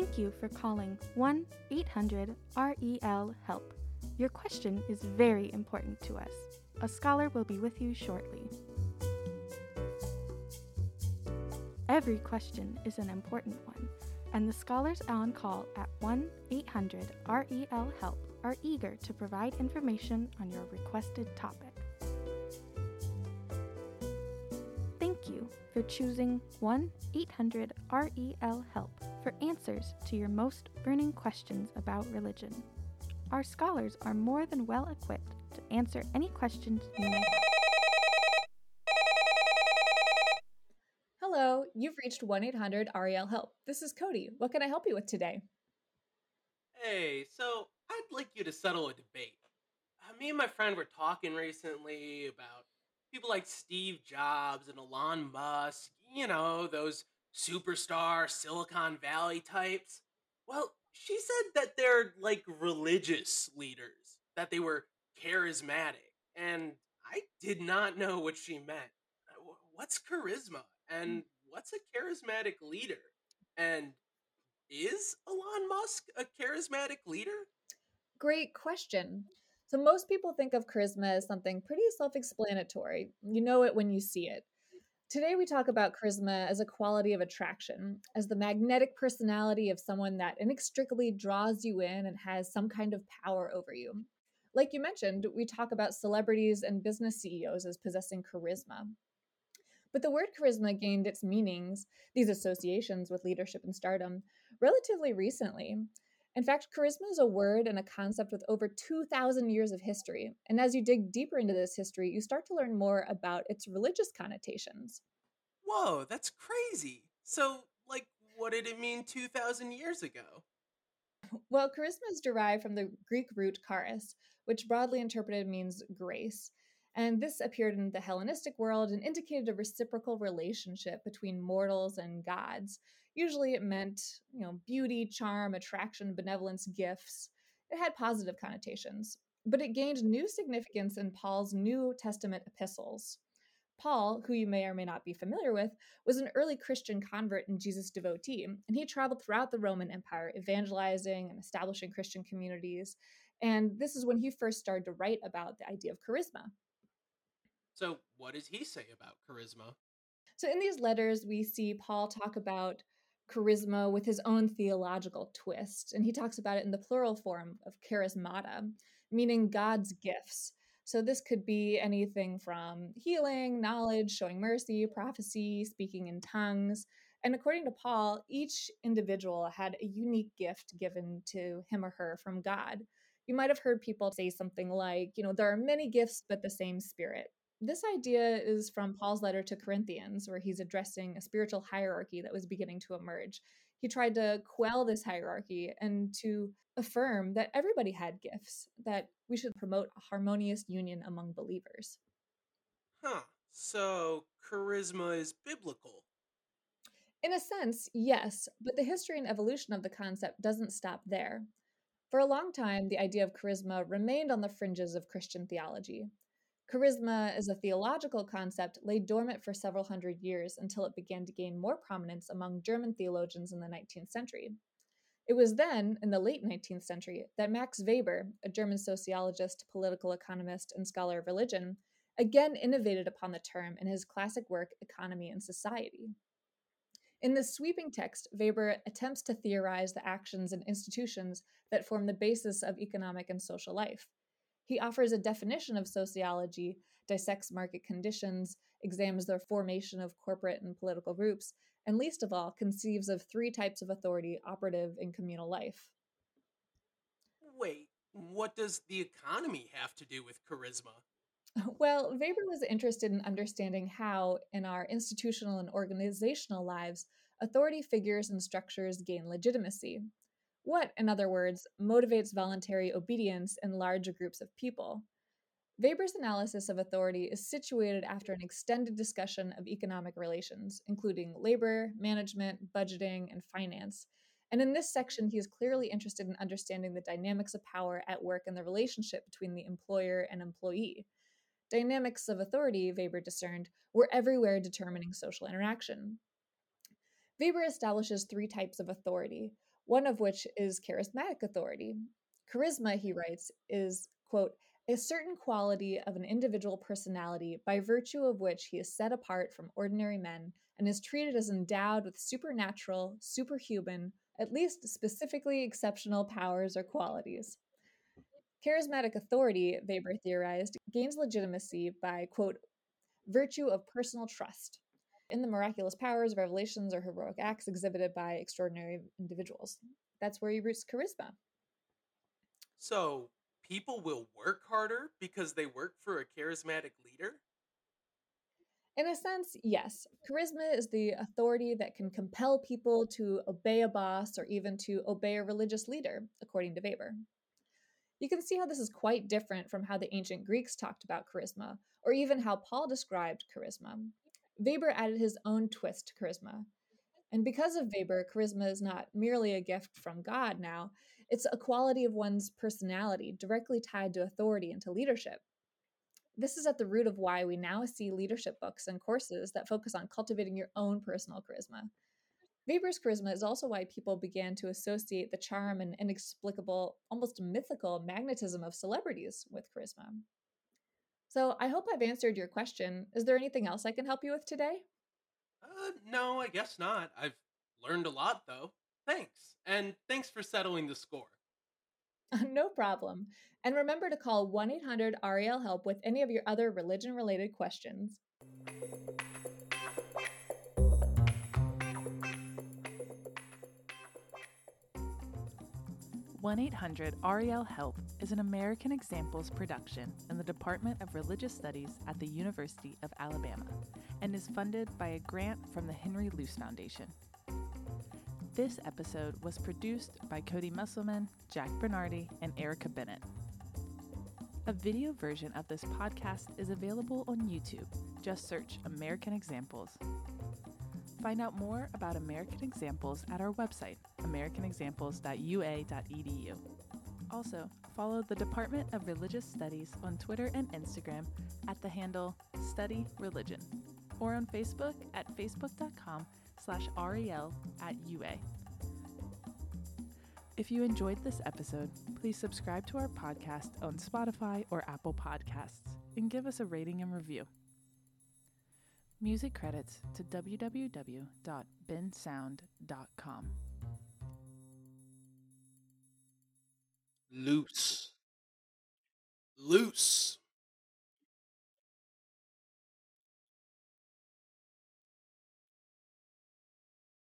Thank you for calling 1-800-REL-HELP. Your question is very important to us. A scholar will be with you shortly. Every question is an important one, and the scholars on call at 1-800-REL-HELP are eager to provide information on your requested topic. Thank you for choosing 1-800-REL-HELP for answers to your most burning questions about religion. Our scholars are more than well equipped to answer any questions you may have. Hello, you've reached 1-800-REL-HELP. This is Cody. What can I help you with today? Hey, so I'd like you to settle a debate. Me and my friend were talking recently about people like Steve Jobs and Elon Musk, you know, those superstar Silicon Valley types. Well, she said that they're like religious leaders, that they were charismatic, and I did not know what she meant. What's charisma? And what's a charismatic leader? And is Elon Musk a charismatic leader? Great question. So most people think of charisma as something pretty self-explanatory. You know it when you see it. Today we talk about charisma as a quality of attraction, as the magnetic personality of someone that inextricably draws you in and has some kind of power over you. Like you mentioned, we talk about celebrities and business CEOs as possessing charisma. But the word charisma gained its meanings, these associations with leadership and stardom, relatively recently. In fact, charisma is a word and a concept with over 2,000 years of history. And as you dig deeper into this history, you start to learn more about its religious connotations. Whoa, that's crazy. So, what did it mean 2,000 years ago? Well, charisma is derived from the Greek root charis, which broadly interpreted means grace. And this appeared in the Hellenistic world and indicated a reciprocal relationship between mortals and gods. Usually it meant, beauty, charm, attraction, benevolence, gifts. It had positive connotations, but it gained new significance in Paul's New Testament epistles. Paul, who you may or may not be familiar with, was an early Christian convert and Jesus devotee, and he traveled throughout the Roman Empire, evangelizing and establishing Christian communities. And this is when he first started to write about the idea of charisma. So what does he say about charisma? So in these letters, we see Paul talk about charisma with his own theological twist. And he talks about it in the plural form of charismata, meaning God's gifts. So this could be anything from healing, knowledge, showing mercy, prophecy, speaking in tongues. And according to Paul, each individual had a unique gift given to him or her from God. You might have heard people say something like, there are many gifts, but the same Spirit. This idea is from Paul's letter to Corinthians, where he's addressing a spiritual hierarchy that was beginning to emerge. He tried to quell this hierarchy and to affirm that everybody had gifts, that we should promote a harmonious union among believers. So charisma is biblical? In a sense, yes, but the history and evolution of the concept doesn't stop there. For a long time, the idea of charisma remained on the fringes of Christian theology. Charisma as a theological concept lay dormant for several hundred years until it began to gain more prominence among German theologians in the 19th century. It was then, in the late 19th century, that Max Weber, a German sociologist, political economist, and scholar of religion, again innovated upon the term in his classic work, Economy and Society. In this sweeping text, Weber attempts to theorize the actions and institutions that form the basis of economic and social life. He offers a definition of sociology, dissects market conditions, examines the formation of corporate and political groups, and least of all, conceives of three types of authority operative in communal life. Wait, what does the economy have to do with charisma? Well, Weber was interested in understanding how, in our institutional and organizational lives, authority figures and structures gain legitimacy. What, in other words, motivates voluntary obedience in larger groups of people? Weber's analysis of authority is situated after an extended discussion of economic relations, including labor, management, budgeting, and finance. And in this section, he is clearly interested in understanding the dynamics of power at work and the relationship between the employer and employee. Dynamics of authority, Weber discerned, were everywhere determining social interaction. Weber establishes three types of authority. one of which is charismatic authority. Charisma, he writes, is, quote, a certain quality of an individual personality by virtue of which he is set apart from ordinary men and is treated as endowed with supernatural, superhuman, at least specifically exceptional powers or qualities. Charismatic authority, Weber theorized, gains legitimacy by, quote, virtue of personal trust in the miraculous powers, revelations, or heroic acts exhibited by extraordinary individuals. That's where he roots charisma. So people will work harder because they work for a charismatic leader? In a sense, yes. Charisma is the authority that can compel people to obey a boss or even to obey a religious leader, according to Weber. You can see how this is quite different from how the ancient Greeks talked about charisma, or even how Paul described charisma. Weber added his own twist to charisma. And because of Weber, charisma is not merely a gift from God now, it's a quality of one's personality directly tied to authority and to leadership. This is at the root of why we now see leadership books and courses that focus on cultivating your own personal charisma. Weber's charisma is also why people began to associate the charm and inexplicable, almost mythical magnetism of celebrities with charisma. So I hope I've answered your question. Is there anything else I can help you with today? No, I guess not. I've learned a lot, though. Thanks. And thanks for settling the score. No problem. And remember to call 1-800-REL-HELP with any of your other religion-related questions. One 1-800-REL-HELP is an American Examples production in the Department of Religious Studies at the University of Alabama and is funded by a grant from the Henry Luce Foundation. This episode was produced by Cody Musselman, Jack Bernardi, and Erica Bennett. A video version of this podcast is available on YouTube. Just search American Examples. Find out more about American Examples at our website, americanexamples.ua.edu. Also, follow the Department of Religious Studies on Twitter and Instagram at the handle StudyReligion, or on Facebook at facebook.com/REL@UA. If you enjoyed this episode, please subscribe to our podcast on Spotify or Apple Podcasts and give us a rating and review. Music credits to www.bensound.com. Luce.